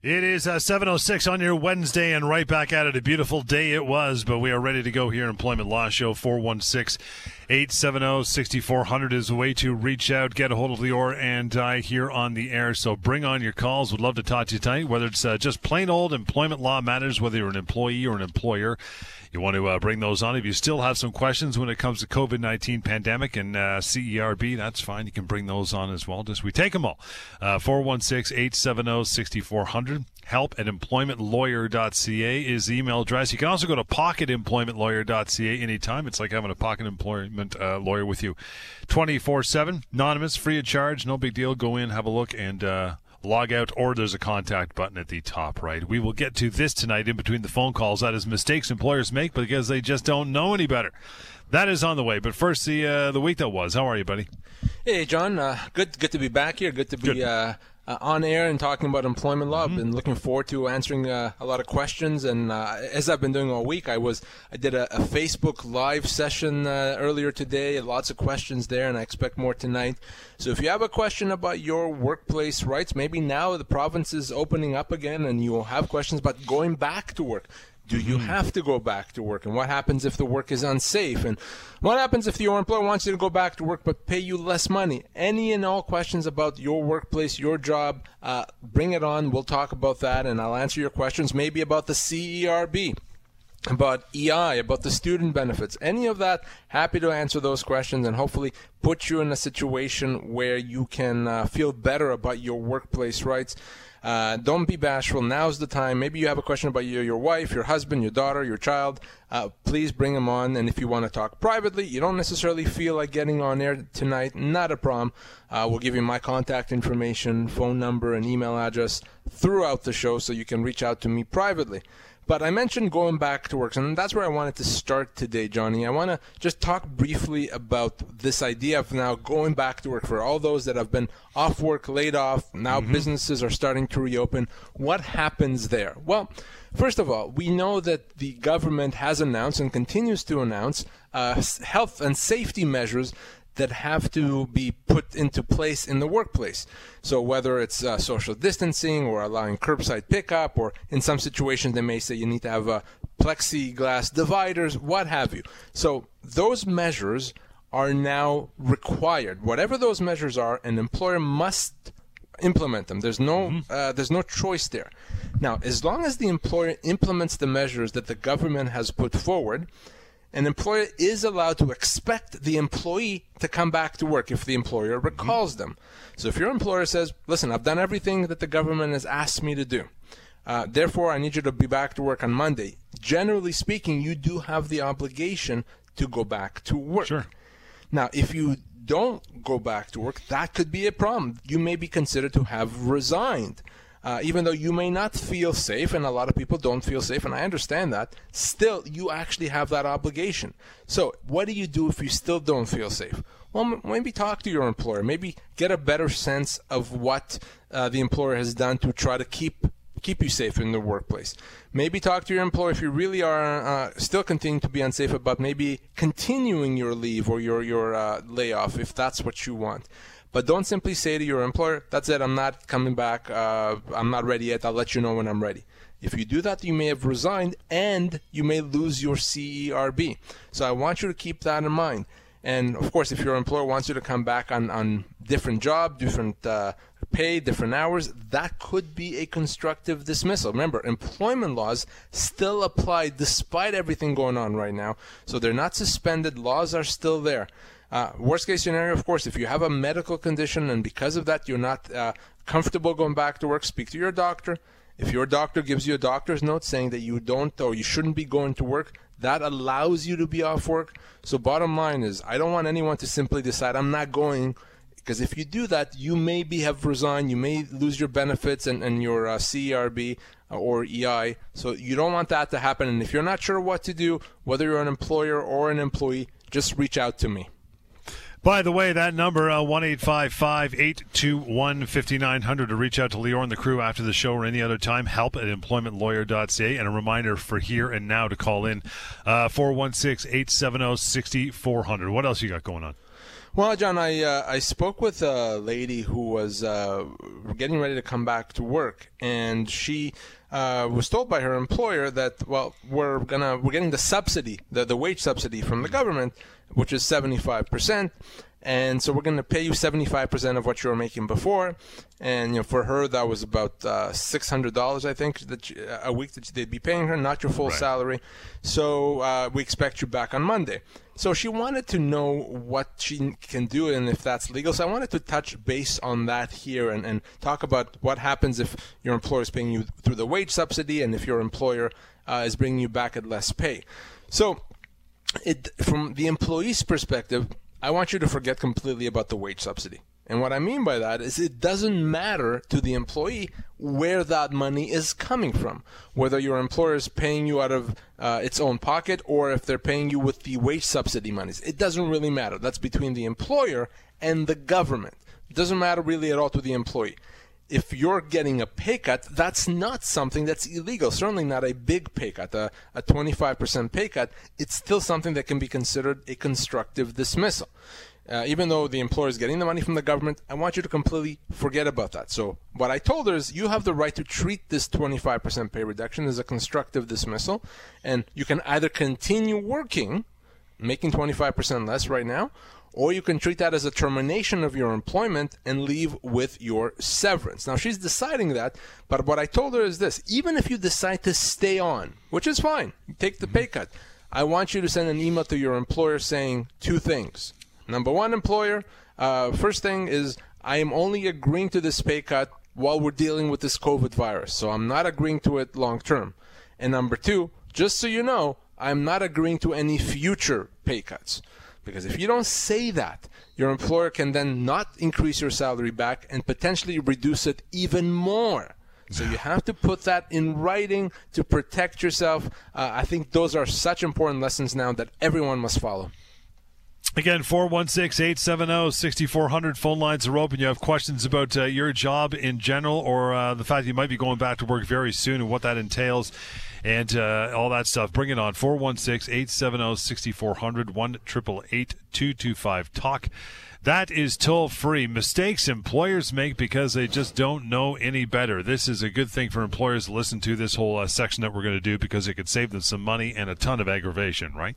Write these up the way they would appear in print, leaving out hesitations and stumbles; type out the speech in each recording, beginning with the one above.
It is 7:06 on your Wednesday, and right back at it. A beautiful day it was, but we are ready to go here. Employment Law Show, 416-870-6400 is the way to reach out, get a hold of Lior and I here on the air. So bring on your calls. Would love to talk to you tonight, whether it's just plain old employment law matters, whether you're an employee or an employer. You want to bring those on. If you still have some questions when it comes to COVID-19 pandemic and CERB, that's fine. You can bring those on as well. Just we take them all. 416-870-6400. Help at employmentlawyer.ca is the email address. You can also go to pocketemploymentlawyer.ca anytime. It's like having a pocket employment lawyer with you 24/7. Anonymous, free of charge, no big deal. Go in, have a look, and log out, or there's a contact button at the top right. We will get to this tonight in between the phone calls. That is mistakes employers make because they just don't know any better. That is on the way. But first, the week that was. How are you, buddy? Hey, John. Good to be back here. Good to be on air and talking about employment law. Mm-hmm. I've been looking forward to answering a lot of questions, and as I've been doing all week, I did a Facebook live session earlier today. Lots of questions there, and I expect more tonight. So if you have a question about your workplace rights, maybe now the province is opening up again, and you will have questions about going back to work. Do you have to go back to work? And what happens if the work is unsafe? And what happens if your employer wants you to go back to work but pay you less money? Any and all questions about your workplace, your job, bring it on. We'll talk about that, and I'll answer your questions maybe about the CERB, about EI, about the student benefits, any of that. Happy to answer those questions and hopefully put you in a situation where you can feel better about your workplace rights. Don't be bashful. Now's the time. Maybe you have a question about your wife, your husband, your daughter, your child. Please bring them on. And if you want to talk privately, you don't necessarily feel like getting on air tonight, not a problem. We'll give you my contact information, phone number, and email address throughout the show so you can reach out to me privately. But I mentioned going back to work, and that's where I wanted to start today, Johnny. I want to just talk briefly about this idea of now going back to work for all those that have been off work, laid off. Now businesses are starting to reopen. What happens there? Well, first of all, we know that the government has announced and continues to announce health and safety measures that have to be put into place in the workplace. So whether it's social distancing or allowing curbside pickup, or in some situations they may say you need to have plexiglass dividers, what have you. So those measures are now required. Whatever those measures are, an employer must implement them. There's no choice there. Now, as long as the employer implements the measures that the government has put forward, an employer is allowed to expect the employee to come back to work if the employer recalls them. So if your employer says, listen, I've done everything that the government has asked me to do, therefore I need you to be back to work on Monday, generally speaking, you do have the obligation to go back to work. Sure. Now, if you don't go back to work, that could be a problem. You may be considered to have resigned. Even though you may not feel safe, and a lot of people don't feel safe, and I understand that, still you actually have that obligation. So what do you do if you still don't feel safe? Well, maybe talk to your employer. Maybe get a better sense of what the employer has done to try to keep you safe in the workplace. Maybe talk to your employer if you really are still continuing to be unsafe about maybe continuing your leave or your layoff if that's what you want. But don't simply say to your employer, that's it, I'm not coming back, I'm not ready yet, I'll let you know when I'm ready. If you do that, you may have resigned and you may lose your CERB. So I want you to keep that in mind. And of course, if your employer wants you to come back on different job, different pay, different hours, that could be a constructive dismissal. Remember, employment laws still apply despite everything going on right now. So they're not suspended, laws are still there. Worst case scenario, of course, if you have a medical condition and because of that you're not comfortable going back to work, speak to your doctor. If your doctor gives you a doctor's note saying that you don't or you shouldn't be going to work, that allows you to be off work. So bottom line is, I don't want anyone to simply decide I'm not going, because if you do that, you maybe have resigned, you may lose your benefits and your CERB or EI. So you don't want that to happen. And if you're not sure what to do, whether you're an employer or an employee, just reach out to me. By the way, that number, 1-855-821-5900 to reach out to Lior and the crew after the show or any other time, help at employmentlawyer.ca. And a reminder for Here and Now to call in, 416-870-6400. What else you got going on? Well, John, I spoke with a lady who was getting ready to come back to work, and she was told by her employer that, well, we're getting the subsidy, the wage subsidy from the government, which is 75%, and so we're going to pay you 75% of what you were making before. And you know, for her, that was about $600, I think, that a week that they'd be paying her, not your full salary. So we expect you back on Monday. So she wanted to know what she can do and if that's legal. So I wanted to touch base on that here and talk about what happens if your employer is paying you through the wage subsidy and if your employer is bringing you back at less pay. So from the employee's perspective, I want you to forget completely about the wage subsidy. And what I mean by that is it doesn't matter to the employee where that money is coming from, whether your employer is paying you out of its own pocket or if they're paying you with the wage subsidy monies. It doesn't really matter. That's between the employer and the government. It doesn't matter really at all to the employee. If you're getting a pay cut, that's not something that's illegal, certainly not a big pay cut, a 25% pay cut. It's still something that can be considered a constructive dismissal. Even though the employer is getting the money from the government, I want you to completely forget about that. So what I told her is you have the right to treat this 25% pay reduction as a constructive dismissal, and you can either continue working, making 25% less right now, or you can treat that as a termination of your employment and leave with your severance. Now, she's deciding that, but what I told her is this. Even if you decide to stay on, which is fine, take the pay cut, I want you to send an email to your employer saying two things. Number one, employer, first thing is I am only agreeing to this pay cut while we're dealing with this COVID virus, so I'm not agreeing to it long term. And number two, just so you know, I'm not agreeing to any future pay cuts. Because if you don't say that, your employer can then not increase your salary back and potentially reduce it even more. So you have to put that in writing to protect yourself. I think those are such important lessons now that everyone must follow. Again, 416-870-6400. Phone lines are open. You have questions about your job in general or the fact that you might be going back to work very soon and what that entails and all that stuff. Bring it on. 416-870-6400, 1-888-225-TALK. That is toll-free. Mistakes employers make because they just don't know any better. This is a good thing for employers to listen to, this whole section that we're going to do, because it could save them some money and a ton of aggravation, right?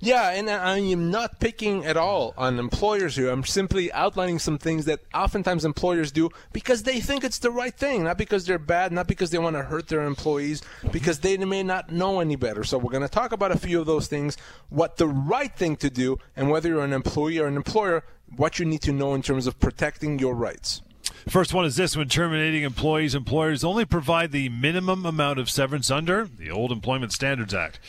Yeah, and I am not picking at all on employers here. I'm simply outlining some things that oftentimes employers do because they think it's the right thing, not because they're bad, not because they want to hurt their employees, because they may not know any better. So we're going to talk about a few of those things, what the right thing to do, and whether you're an employee or an employer, what you need to know in terms of protecting your rights. First one is this: when terminating employees, employers only provide the minimum amount of severance under the old Employment Standards Act.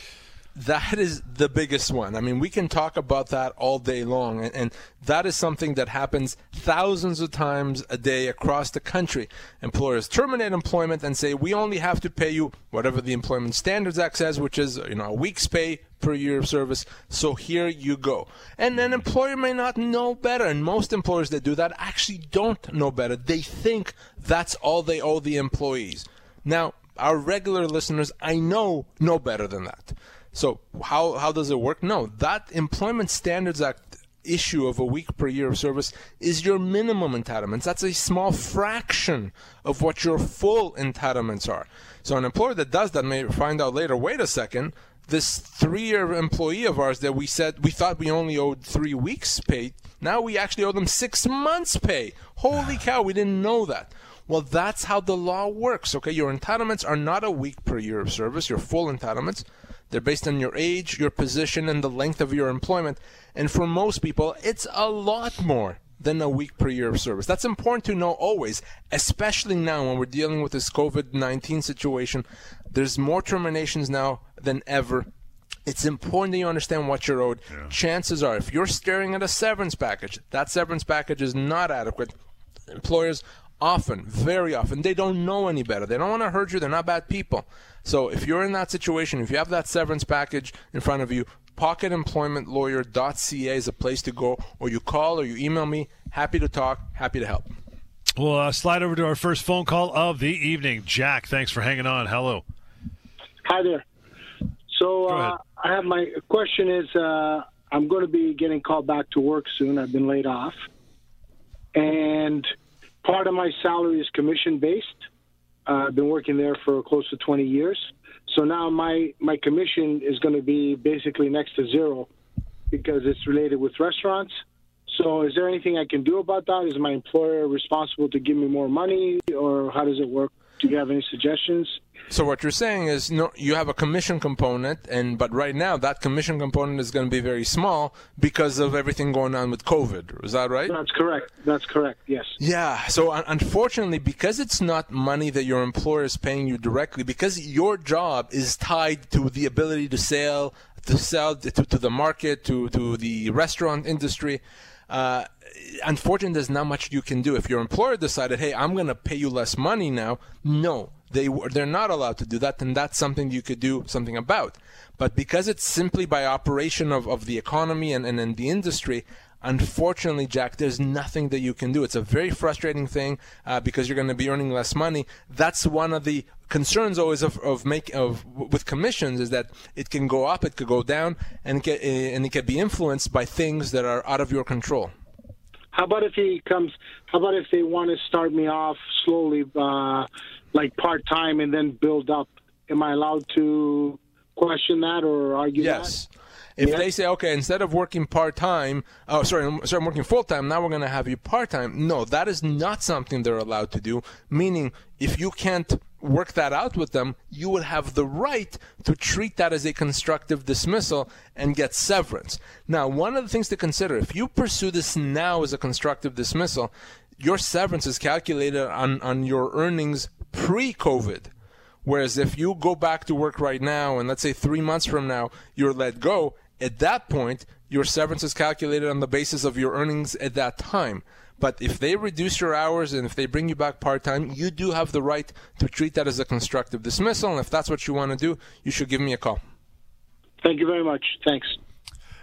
That is the biggest one. I mean, we can talk about that all day long, and that is something that happens thousands of times a day across the country. Employers terminate employment and say, we only have to pay you whatever the Employment Standards Act says, which is, you know, a week's pay per year of service, so here you go. And an employer may not know better, and most employers that do that actually don't know better. They think that's all they owe the employees. Now, our regular listeners, I know better than that. So how does it work? No, that Employment Standards Act issue of a week per year of service is your minimum entitlements. That's a small fraction of what your full entitlements are. So an employer that does that may find out later, wait a second, this 3-year employee of ours that we said we thought we only owed 3 weeks pay, now we actually owe them 6 months pay. Holy cow, we didn't know that. Well, that's how the law works, okay? Your entitlements are not a week per year of service, your full entitlements. They're based on your age, your position, and the length of your employment. And for most people, it's a lot more than a week per year of service. That's important to know always, especially now when we're dealing with this COVID-19 situation. There's more terminations now than ever. It's important that you understand what you're owed. Yeah. Chances are, if you're staring at a severance package, that severance package is not adequate. Employers often, very often, they don't know any better. They don't want to hurt you. They're not bad people. So if you're in that situation, if you have that severance package in front of you, pocketemploymentlawyer.ca is a place to go, or you call or you email me. Happy to talk, happy to help. We'll slide over to our first phone call of the evening. Jack, thanks for hanging on. Hello. Hi there. So I have my question is, I'm going to be getting called back to work soon. I've been laid off. And part of my salary is commission-based. I've been working there for close to 20 years. So now my commission is going to be basically next to zero because it's related with restaurants. So is there anything I can do about that? Is my employer responsible to give me more money, or how does it work? Do you have any suggestions? So what you're saying is, no, you have a commission component, but right now that commission component is going to be very small because of everything going on with COVID. Is that right? That's correct. That's correct, yes. Yeah. So unfortunately, because it's not money that your employer is paying you directly, because your job is tied to the ability to sell to the market, to the restaurant industry, unfortunately, there's not much you can do. If your employer decided, hey, I'm going to pay you less money now, no, they're not allowed to do that, and that's something you could do something about. But because it's simply by operation of the economy and the industry, unfortunately, Jack, there's nothing that you can do. It's a very frustrating thing because you're going to be earning less money. That's one of the concerns always with commissions, is that it can go up, it could go down, and it can be influenced by things that are out of your control. How about if they want to start me off slowly, like part-time, and then build up? Am I allowed to question that or argue that? If they say, okay, instead of working part-time, I'm working full-time, now we're going to have you part-time. No, that is not something they're allowed to do, meaning if you can't work that out with them, you would have the right to treat that as a constructive dismissal and get severance. Now, one of the things to consider, if you pursue this now as a constructive dismissal, your severance is calculated on your earnings pre-COVID. Whereas if you go back to work right now and let's say 3 months from now you're let go, at that point your severance is calculated on the basis of your earnings at that time. But if they reduce your hours and if they bring you back part-time, you do have the right to treat that as a constructive dismissal. And if that's what you want to do, you should give me a call. Thank you very much. Thanks.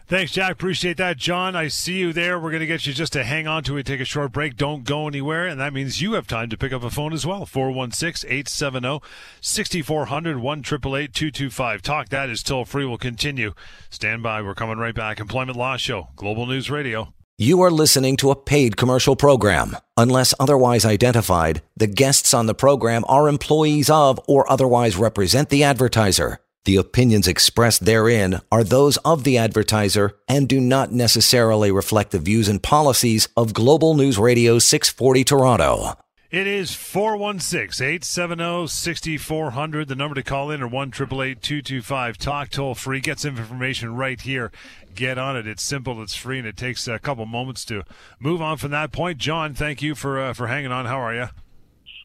Thanks, Jack. Appreciate that. John, I see you there. We're going to get you just to hang on to it, take a short break. Don't go anywhere. And that means you have time to pick up a phone as well. 416-870-6400, 1-888-225-TALK. That is toll free. We'll continue. Stand by. We're coming right back. Employment Law Show, Global News Radio. You are listening to a paid commercial program. Unless otherwise identified, the guests on the program are employees of or otherwise represent the advertiser. The opinions expressed therein are those of the advertiser and do not necessarily reflect the views and policies of Global News Radio 640 Toronto. It is 416-870-6400. The number to call in, or 1-888-225-TALK, toll free. Get some information right here. Get on it. It's simple, it's free, and it takes a couple moments to move on from that point. John, thank you for hanging on. How are you?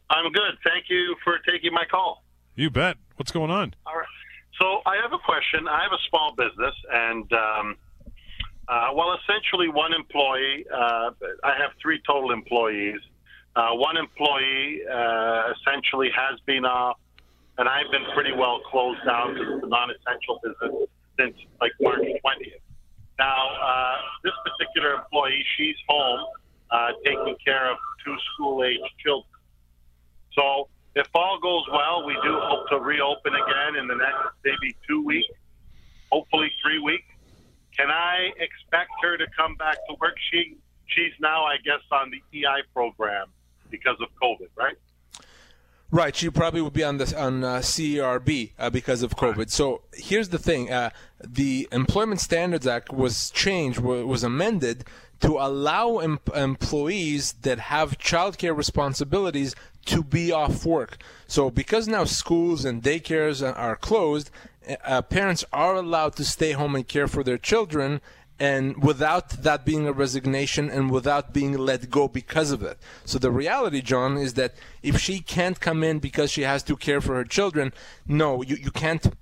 I'm good. Thank you for taking my call. You bet. What's going on? All right. So I have a question. I have a small business, and essentially one employee. I have three total employees. One employee essentially has been off, and I've been pretty well closed down because it's a non-essential business since like March 20th. Now, this particular employee, she's home taking care of two school-aged children. So if all goes well, we do hope to reopen again in the next maybe 2 weeks, hopefully 3 weeks. Can I expect her to come back to work? She's now, I guess, on the EI program because of COVID, right? Right. She probably would be on CRB because of COVID. So here's the thing. The Employment Standards Act was changed, was amended to allow employees that have childcare responsibilities to be off work. So because now schools and daycares are closed, parents are allowed to stay home and care for their children, and without that being a resignation and without being let go because of it. So the reality, John, is that if she can't come in because she has to care for her children, no, you can't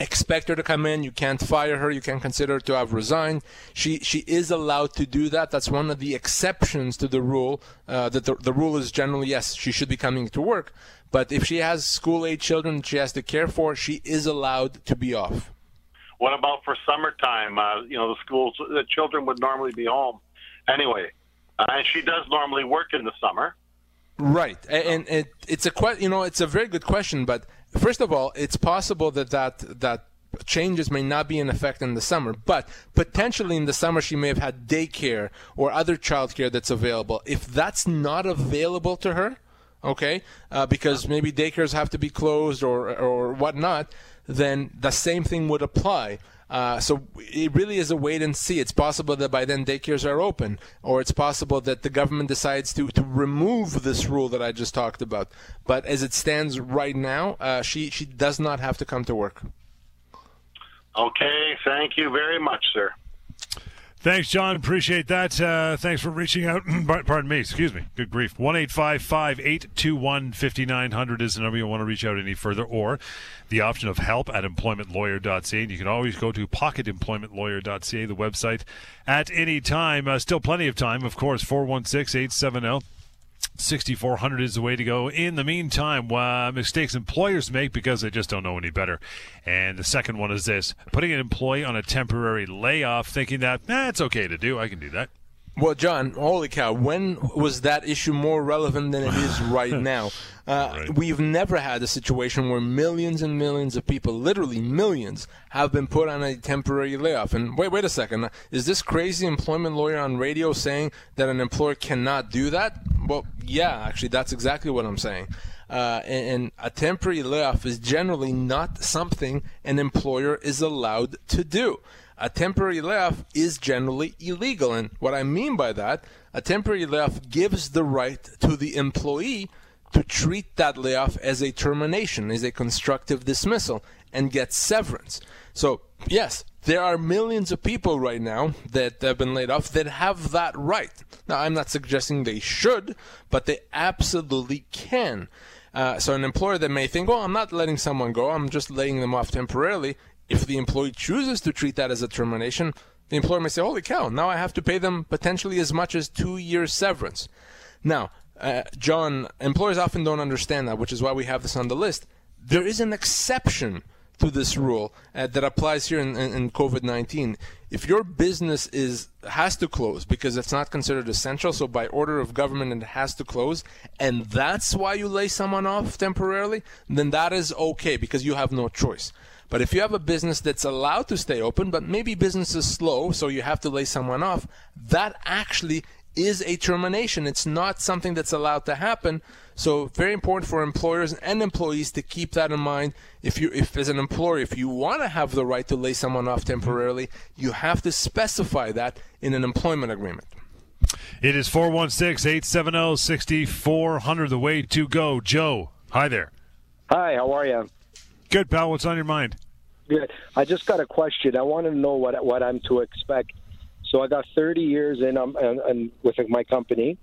expect her to come in. You can't fire her. You can't consider her to have resigned. She is allowed to do that. That's one of the exceptions to the rule. That the rule is generally, yes, she should be coming to work. But if she has school-age children she has to care for, she is allowed to be off. What about for summertime? The schools, the children would normally be home anyway. And she does normally work in the summer. Right. And it's a very good question. But first of all, it's possible that changes may not be in effect in the summer, but potentially in the summer she may have had daycare or other childcare that's available. If that's not available to her, because maybe daycares have to be closed or whatnot, then the same thing would apply. So it really is a wait and see. It's possible that by then daycares are open, or it's possible that the government decides to remove this rule that I just talked about. But as it stands right now, she does not have to come to work. Okay, thank you very much, sir. Thanks, John. Appreciate that. Thanks for reaching out. Pardon me. Excuse me. Good grief. 1-855-821-5900 is the number you want to reach out any further, or the option of help at employmentlawyer.ca. And you can always go to pocketemploymentlawyer.ca, the website, at any time. Still plenty of time, of course. 416-870-6400 is the way to go. In the meantime, mistakes employers make because they just don't know any better. And the second one is this: putting an employee on a temporary layoff, thinking that it's okay to do, I can do that. Well, John, holy cow, when was that issue more relevant than it is right now? Right. We've never had a situation where millions and millions of people, literally millions, have been put on a temporary layoff. And wait a second, is this crazy employment lawyer on radio saying that an employer cannot do that? Well, yeah, actually, that's exactly what I'm saying. And a temporary layoff is generally not something an employer is allowed to do. A temporary layoff is generally illegal, and what I mean by that, a temporary layoff gives the right to the employee to treat that layoff as a termination, as a constructive dismissal, and get severance. So, yes, there are millions of people right now that have been laid off that have that right. Now, I'm not suggesting they should, but they absolutely can. So an employer that may think, I'm not letting someone go, I'm just laying them off temporarily. If the employee chooses to treat that as a termination, the employer may say, holy cow, now I have to pay them potentially as much as 2 years severance. Now, John, employers often don't understand that, which is why we have this on the list. There is an exception to this rule that applies here in COVID-19. If your business has to close because it's not considered essential, so by order of government it has to close, and that's why you lay someone off temporarily, then that is okay because you have no choice. But if you have a business that's allowed to stay open, but maybe business is slow, so you have to lay someone off, that actually is a termination. It's not something that's allowed to happen. So very important for employers and employees to keep that in mind. If as an employer, if you want to have the right to lay someone off temporarily, you have to specify that in an employment agreement. It is 416-870-6400, the way to go. Joe, hi there. Hi, how are you? Good, pal. What's on your mind? Good. I just got a question. I want to know what I'm to expect. So I got 30 years in with my company,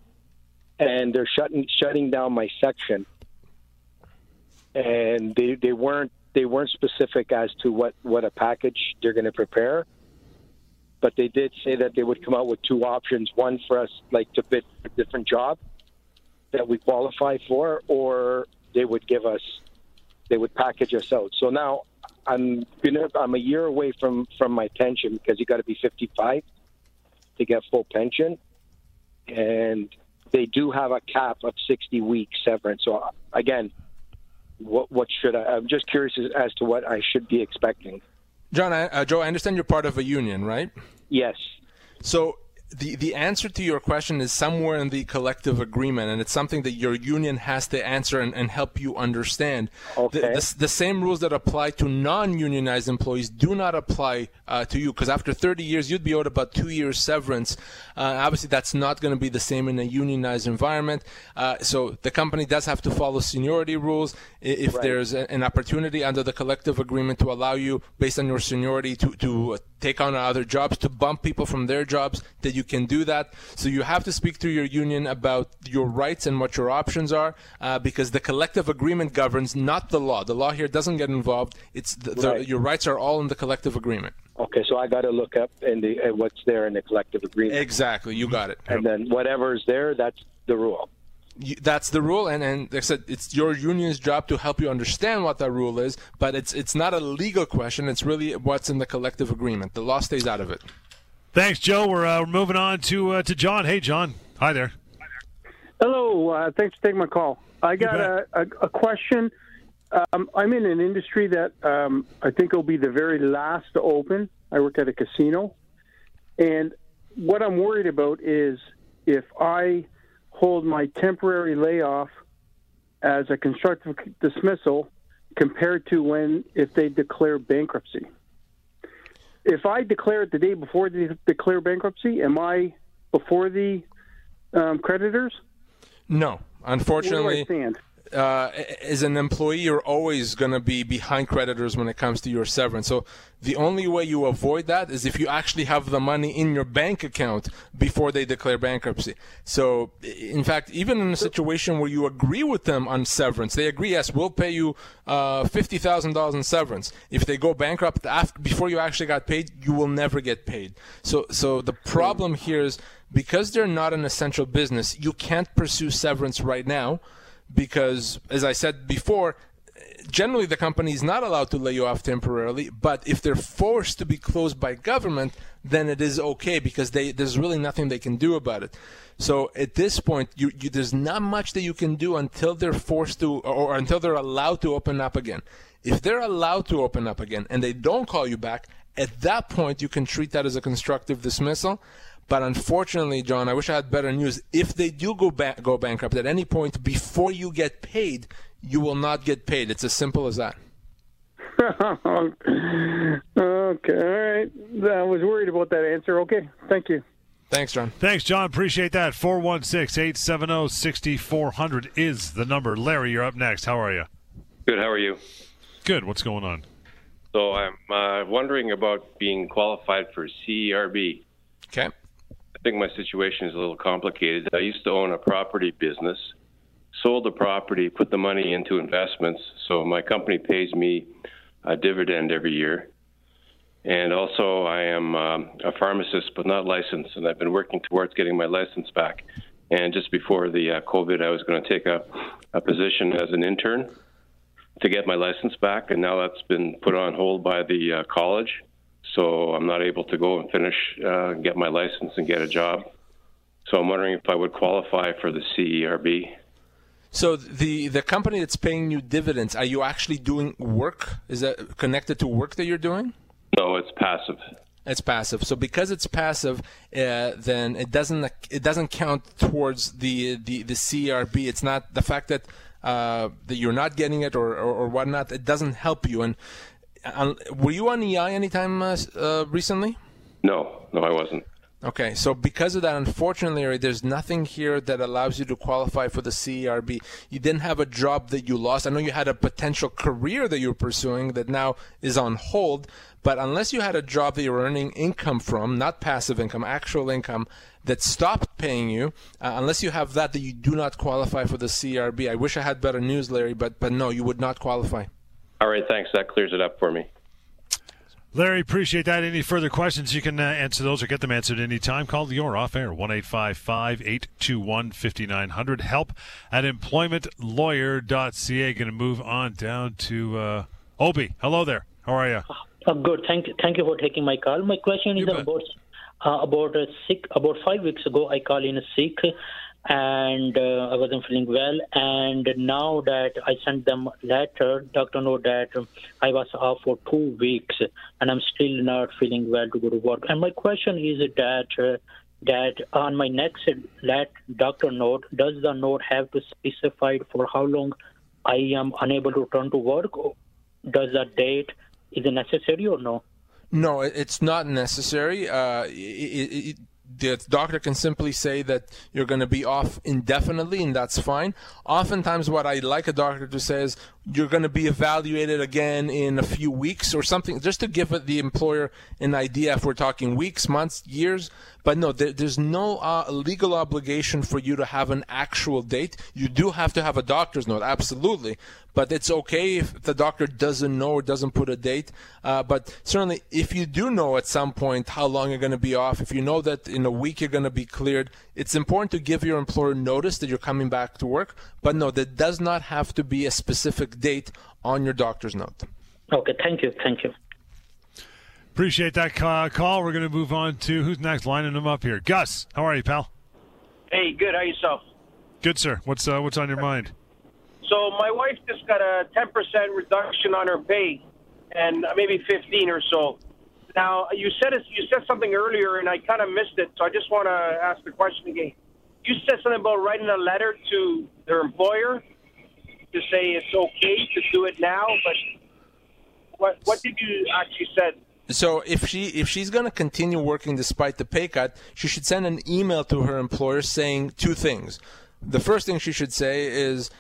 and they're shutting down my section. And they weren't specific as to what a package they're going to prepare, but they did say that they would come out with two options: one for us, like to bid a different job that we qualify for, or they would give us. They would package us out. So now I'm a year away from my pension, because you got to be 55 to get full pension, and they do have a cap of 60 weeks severance. So again, what should I? I'm just curious as to what I should be expecting. John, Joe, I understand you're part of a union, right? Yes. So the answer to your question is somewhere in the collective agreement, and it's something that your union has to answer and help you understand. Okay. The same rules that apply to non-unionized employees do not apply to you, because after 30 years, you'd be owed about 2 years severance. Obviously, that's not going to be the same in a unionized environment. So the company does have to follow seniority rules. If right. There's an opportunity under the collective agreement to allow you, based on your seniority, to take on other jobs, to bump people from their jobs, that you can do that. So you have to speak to your union about your rights and what your options are, because the collective agreement governs, not the law. The law here doesn't get involved. It's your rights are all in the collective agreement. Okay, so I got to look up what's there in the collective agreement. Exactly, you got it. And then whatever's there, that's the rule. that's the rule, and they said it's your union's job to help you understand what that rule is, but it's not a legal question. It's really what's in the collective agreement. The law stays out of it. Thanks, Joe. We're moving on to John. Hey, John. Hi there. Hello. Thanks for taking my call. I got a question. I'm in an industry that I think will be the very last to open. I work at a casino. And what I'm worried about is if I hold my temporary layoff as a constructive dismissal compared to if they declare bankruptcy. If I declare it the day before they declare bankruptcy, am I before the creditors? No. Unfortunately, as an employee, you're always going to be behind creditors when it comes to your severance. So the only way you avoid that is if you actually have the money in your bank account before they declare bankruptcy. So, in fact, even in a situation where you agree with them on severance, they agree, yes, we'll pay you $50,000 in severance. If they go bankrupt before you actually got paid, you will never get paid. So the problem here is because they're not an essential business, you can't pursue severance right now. Because, as I said before, generally the company is not allowed to lay you off temporarily, but if they're forced to be closed by government, then it is okay because there's really nothing they can do about it. So at this point, there's not much that you can do until they're forced to or until they're allowed to open up again. If they're allowed to open up again and they don't call you back, at that point you can treat that as a constructive dismissal. But unfortunately, John, I wish I had better news. If they do go bankrupt at any point before you get paid, you will not get paid. It's as simple as that. Okay, all right. I was worried about that answer. Okay, thank you. Thanks, John. Thanks, John. Appreciate that. 416-870-6400 is the number. Larry, you're up next. How are you? Good. How are you? Good. What's going on? So I'm wondering about being qualified for CRB. Okay. I think my situation is a little complicated. I used to own a property business, sold the property, put the money into investments. So my company pays me a dividend every year. And also I am a pharmacist, but not licensed. And I've been working towards getting my license back. And just before the COVID, I was going to take a position as an intern to get my license back. And now that's been put on hold by the college. So I'm not able to go and finish, get my license and get a job. So I'm wondering if I would qualify for the CERB. So the company that's paying you dividends, are you actually doing work? Is that connected to work that you're doing? No, it's passive. It's passive. So because it's passive, then it doesn't count towards the CERB. It's not the fact that you're not getting it or whatnot. It doesn't help you. And were you on EI anytime recently? No, I wasn't. Okay, so because of that, unfortunately, there's nothing here that allows you to qualify for the CERB. You didn't have a job that you lost. I know you had a potential career that you were pursuing that now is on hold, but unless you had a job that you were earning income from, not passive income, actual income, that stopped paying you, unless you have that, you do not qualify for the CERB. I wish I had better news, Larry, but no, you would not qualify. All right, thanks. That clears it up for me. Larry, appreciate that. Any further questions, you can answer those or get them answered any time. Call the OR off air, 1-855-821-5900. Help at employmentlawyer.ca. Going to move on down to Obi. Hello there. How are you? I'm good. Thank you for taking my call. My question is about 5 weeks ago, I called in sick, and I wasn't feeling well, and now that I sent them letter, doctor know that I was off for 2 weeks and I'm still not feeling well to go to work. And my question is that on my next doctor note, does the note have to specify for how long I am unable to return to work? Does that date, is it necessary or no? No, it's not necessary. The doctor can simply say that you're going to be off indefinitely, and that's fine. Oftentimes what I like a doctor to say is, you're going to be evaluated again in a few weeks or something, just to give the employer an idea if we're talking weeks, months, years. But no, there's no legal obligation for you to have an actual date. You do have to have a doctor's note, absolutely. But it's okay if the doctor doesn't know or doesn't put a date. But certainly if you do know at some point how long you're going to be off, if you know that in a week you're going to be cleared, it's important to give your employer notice that you're coming back to work. But no, that does not have to be a specific date on your doctor's note. Okay, thank you. Thank you. Appreciate that call. We're going to move on to who's next, lining them up here. Gus, how are you, pal? Hey, good. How are yourself? Good, sir. What's on your mind? So my wife just got a 10% reduction on her pay, and maybe 15 or so. Now you said something earlier, and I kind of missed it, so I just want to ask the question again. You said something about writing a letter to their employer to say it's okay to do it now, but what did you actually said? So if she's going to continue working despite the pay cut, she should send an email to her employer saying two things. The first thing she should say is,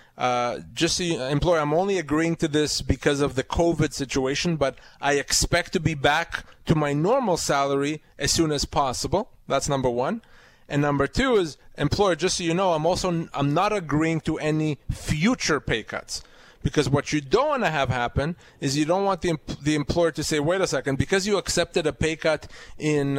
just so you, employer, I'm only agreeing to this because of the COVID situation, but I expect to be back to my normal salary as soon as possible. That's number one. And number two is, employer, just so you know, I'm not agreeing to any future pay cuts. Because what you don't want to have happen is you don't want the employer to say, wait a second, because you accepted a pay cut in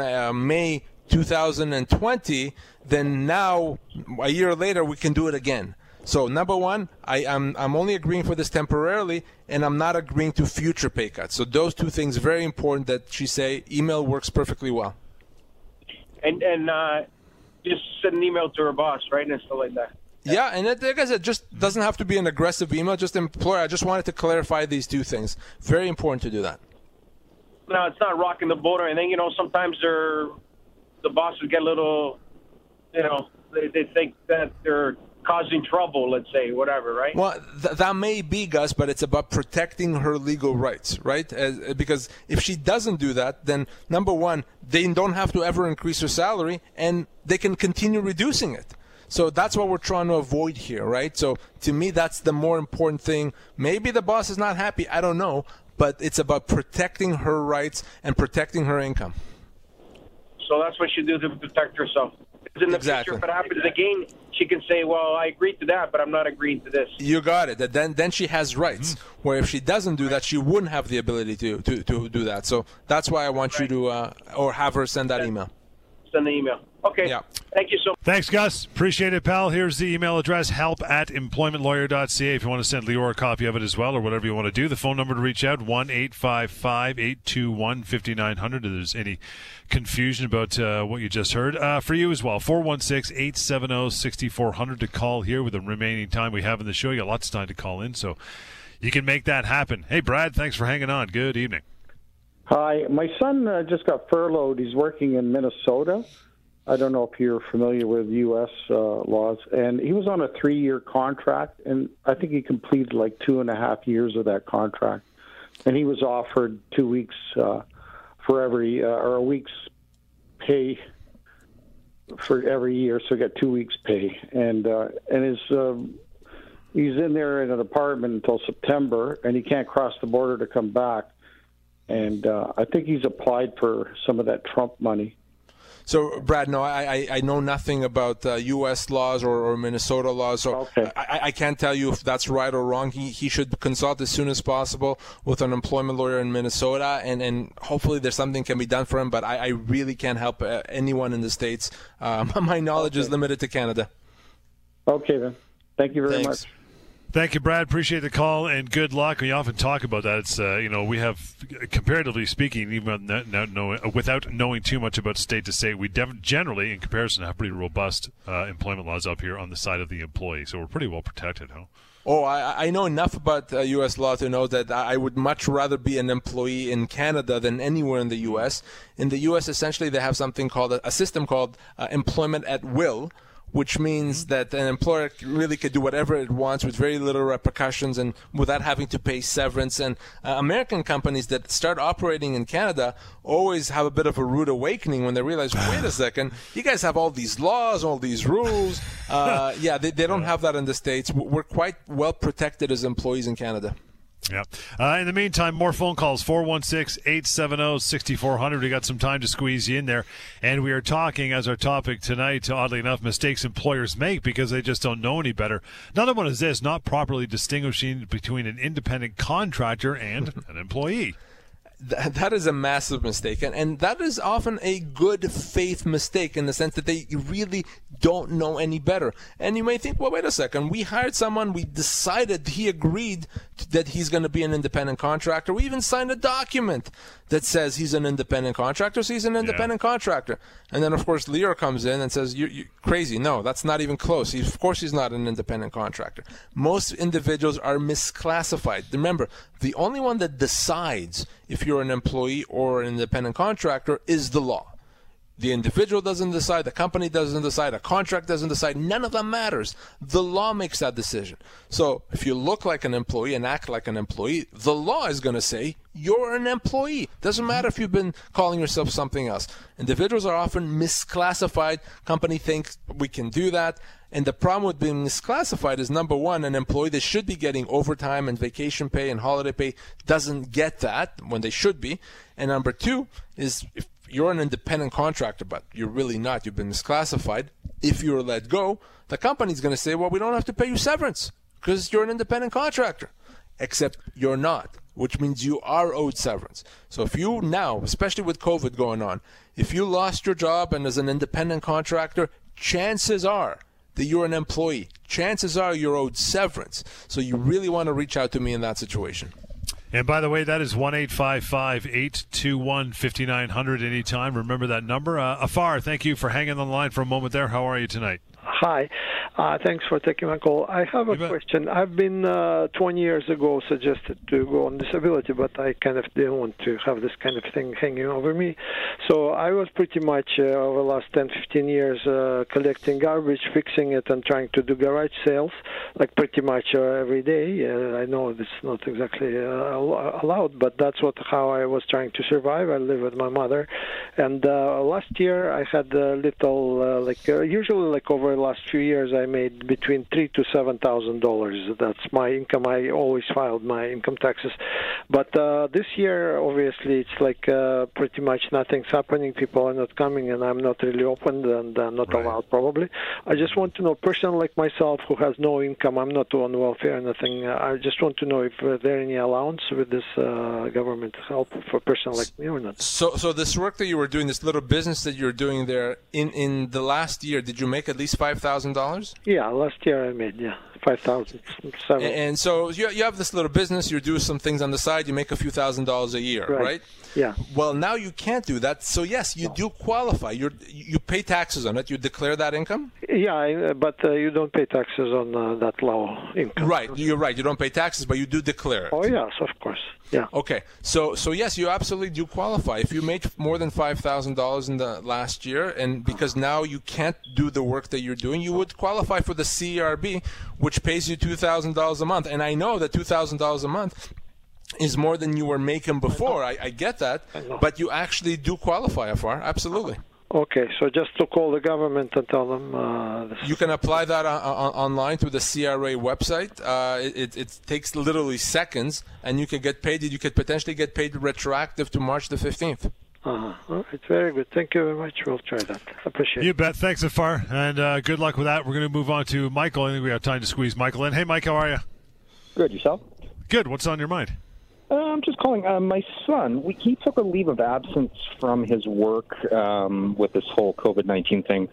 May 2020, then now a year later we can do it again. So number one, I'm only agreeing for this temporarily, and I'm not agreeing to future pay cuts. So those two things very important that she say. Email works perfectly well. And just send an email to her boss, right, and stuff like that. Yeah, and like I said, just doesn't have to be an aggressive email. Just employer, I just wanted to clarify these two things. Very important to do that. No, it's not rocking the boat or anything. You know, sometimes the bosses get a little, you know, they think that they're causing trouble, let's say, whatever, right? Well, that may be, Gus, but it's about protecting her legal rights, right? Because if she doesn't do that, then number one, they don't have to ever increase her salary, and they can continue reducing it. So that's what we're trying to avoid here, right? So to me, that's the more important thing. Maybe the boss is not happy, I don't know, but it's about protecting her rights and protecting her income. So that's what she do to protect herself. In the exactly. Future, if it happens again, she can say, well, I agreed to that, but I'm not agreeing to this. You got it. Then she has rights, mm-hmm. where if she doesn't do that, she wouldn't have the ability to do that. So that's why I want right. you to or have her send that email. Send the email. Okay. Yeah. Thank you so much. Thanks, Gus. Appreciate it, pal. Here's the email address, help@employmentlawyer.ca. If you want to send Lior a copy of it as well, or whatever you want to do, the phone number to reach out, 1-855-821-5900, if there's any confusion about what you just heard. For you as well, 416-870-6400 to call here with the remaining time we have in the show. You got lots of time to call in, so you can make that happen. Hey, Brad, thanks for hanging on. Good evening. Hi. My son just got furloughed. He's working in Minnesota. I don't know if you're familiar with U.S. laws. And he was on a 3-year contract, and I think he completed like 2.5 years of that contract. And he was offered 2 weeks for every, or a week's pay for every year. So he got 2 weeks' pay. And his, he's in there in an apartment until September, and he can't cross the border to come back. And I think he's applied for some of that Trump money. So, Brad, no, I know nothing about U.S. laws or Minnesota laws, so okay. I can't tell you if that's right or wrong. He should consult as soon as possible with an employment lawyer in Minnesota, and hopefully there's something can be done for him, but I really can't help anyone in the States. My knowledge okay. is limited to Canada. Okay, then. Thank you very Thanks. Much. Thank you, Brad. Appreciate the call and good luck. We often talk about that. It's you know, we have, comparatively speaking, even without knowing too much about state to state, we generally, in comparison, have pretty robust employment laws up here on the side of the employee. So we're pretty well protected, huh? Oh, I know enough about U.S. law to know that I would much rather be an employee in Canada than anywhere in the U.S. In the U.S., essentially, they have something called a system called employment at will, which means that an employer really could do whatever it wants with very little repercussions and without having to pay severance. And American companies that start operating in Canada always have a bit of a rude awakening when they realize, wait a second, you guys have all these laws, all these rules. They don't have that in the States. We're quite well protected as employees in Canada. Yeah. In the meantime, more phone calls, 416-870-6400. We got some time to squeeze you in there. And we are talking, as our topic tonight, oddly enough, mistakes employers make because they just don't know any better. Another one is this, not properly distinguishing between an independent contractor and an employee. That is a massive mistake, and that is often a good faith mistake in the sense that they really don't know any better. And you may think, well, wait a second, we hired someone, we decided he agreed that he's going to be an independent contractor. We even signed a document that says he's an independent contractor, so he's an independent contractor. And then, of course, Leo comes in and says, you're crazy. No, that's not even close. Of course he's not an independent contractor. Most individuals are misclassified. Remember, the only one that decides if you're an employee or an independent contractor is the law. The individual doesn't decide, the company doesn't decide, a contract doesn't decide, none of that matters. The law makes that decision. So if you look like an employee and act like an employee, the law is going to say you're an employee. Doesn't matter if you've been calling yourself something else. Individuals are often misclassified. Company thinks we can do that. And the problem with being misclassified is, number one, an employee that should be getting overtime and vacation pay and holiday pay doesn't get that when they should be. And number two is, if you're an independent contractor, but you're really not, you've been misclassified, if you're let go, the company's going to say, well, we don't have to pay you severance because you're an independent contractor. Except you're not, which means you are owed severance. So if you now, especially with COVID going on, if you lost your job and as an independent contractor, chances are that you're an employee. Chances are you're owed severance. So you really want to reach out to me in that situation. And by the way, that is 1-855-821-5900 anytime. Remember that number. Afar, thank you for hanging on the line for a moment there. How are you tonight? Hi. Thanks for taking my call. I have a question. I've been 20 years ago suggested to go on disability, but I kind of didn't want to have this kind of thing hanging over me. So I was pretty much over the last 10, 15 years collecting garbage, fixing it, and trying to do garage sales, like pretty much every day. I know it's not exactly allowed, but that's how I was trying to survive. I live with my mother. And last year I had a little, usually like over the last few years, I made between $3,000 to $7,000. That's my income. I always filed my income taxes, but this year, obviously, it's like pretty much nothing's happening. People are not coming, and I'm not really open and not allowed. Probably, I just want to know, person like myself who has no income, I'm not on welfare or nothing. I just want to know if there are any allowance with this government help for a person like me or not. So this work that you were doing, this little business that you were doing there, in the last year, did you make at least $5,000? Yeah, last year I made, $5,007. And so you have this little business, you do some things on the side, you make a few $1,000s a year, right? Yeah. Well, now you can't do that. So, yes, you do qualify. You pay taxes on it. You declare that income? Yeah, but you don't pay taxes on that low income. Right. You're right. You don't pay taxes, but you do declare it. Oh, yes, of course. Yeah. Okay. So yes, you absolutely do qualify. If you made more than $5,000 in the last year, and because now you can't do the work that you're doing, you would qualify for the CRB, which pays you $2,000 a month. And I know that $2,000 a month is more than you were making before. I get that. But you actually do qualify, Afar. Absolutely. Okay, so just to call the government and tell them. You can apply that online through the CRA website. It takes literally seconds, and you can get paid. You could potentially get paid retroactive to March the 15th. All right, very good. Thank you very much. We'll try that. Appreciate it. You bet. Thanks, Afar, and good luck with that. We're going to move on to Michael. I think we have time to squeeze Michael in. Hey, Mike, how are you? Good. Yourself? Good. What's on your mind? I'm just calling. My son, he took a leave of absence from his work with this whole COVID-19 thing.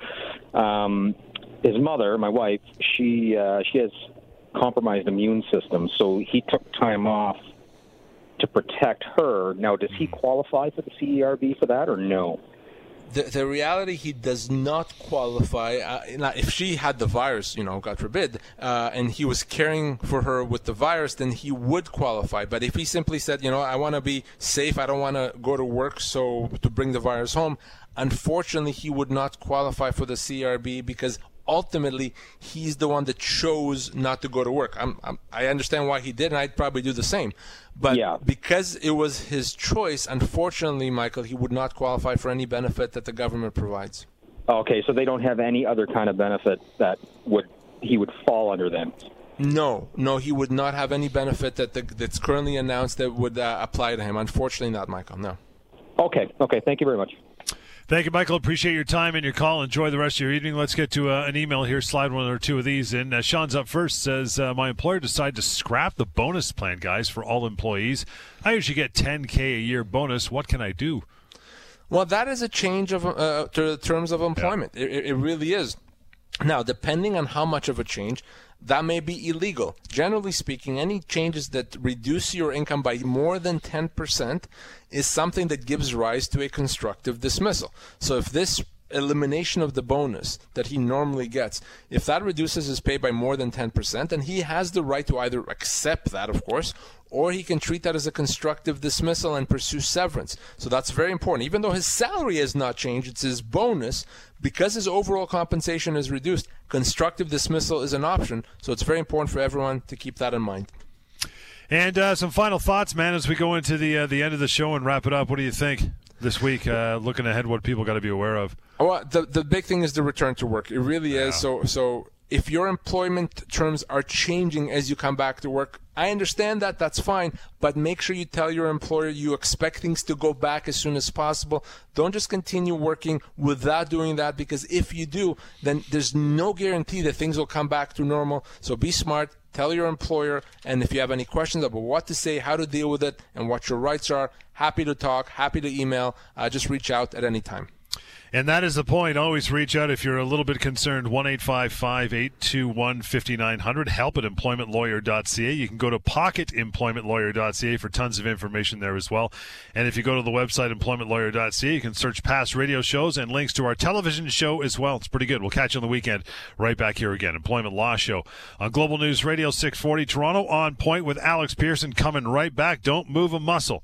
His mother, my wife, she has compromised immune system, so he took time off to protect her. Now, does he qualify for the CERB for that or no? The reality, he does not qualify. If she had the virus, God forbid, and he was caring for her with the virus, then he would qualify. But if he simply said, I want to be safe, I don't want to go to work, so to bring the virus home, unfortunately, he would not qualify for the CRB because ultimately he's the one that chose not to go to work. I understand why he did, and I'd probably do the same. But because it was his choice, unfortunately, Michael, he would not qualify for any benefit that the government provides. Okay, so they don't have any other kind of benefit that he would fall under then? No, he would not have any benefit that's currently announced that would apply to him. Unfortunately not, Michael, no. Okay, thank you very much. Thank you, Michael. Appreciate your time and your call. Enjoy the rest of your evening. Let's get to an email here. Slide one or two of these in. Sean's up first. Says, my employer decided to scrap the bonus plan, guys, for all employees. I usually get $10K a year bonus. What can I do? Well, that is a change of to the terms of employment. Yeah. It really is. Now, depending on how much of a change, that may be illegal. Generally speaking, any changes that reduce your income by more than 10% is something that gives rise to a constructive dismissal. So if this elimination of the bonus that he normally gets, if that reduces his pay by more than 10%, then he has the right to either accept that, of course, or he can treat that as a constructive dismissal and pursue severance. So that's very important. Even though his salary has not changed, it's his bonus, because his overall compensation is reduced, constructive dismissal is an option. So it's very important for everyone to keep that in mind. And some final thoughts, man, as we go into the end of the show and wrap it up. What do you think this week, looking ahead, what people got to be aware of? Well, the big thing is the return to work. It really is. So if your employment terms are changing as you come back to work, I understand that. That's fine. But make sure you tell your employer you expect things to go back as soon as possible. Don't just continue working without doing that, because if you do, then there's no guarantee that things will come back to normal. So be smart. Tell your employer. And if you have any questions about what to say, how to deal with it, and what your rights are, happy to talk, happy to email. Just reach out at any time. And that is the point. Always reach out if you're a little bit concerned. 1-855-821-5900. Help at employmentlawyer.ca. You can go to pocketemploymentlawyer.ca for tons of information there as well. And if you go to the website employmentlawyer.ca, you can search past radio shows and links to our television show as well. It's pretty good. We'll catch you on the weekend. Right back here again. Employment Law Show on Global News Radio 640 Toronto. On Point with Alex Pearson, coming right back. Don't move a muscle.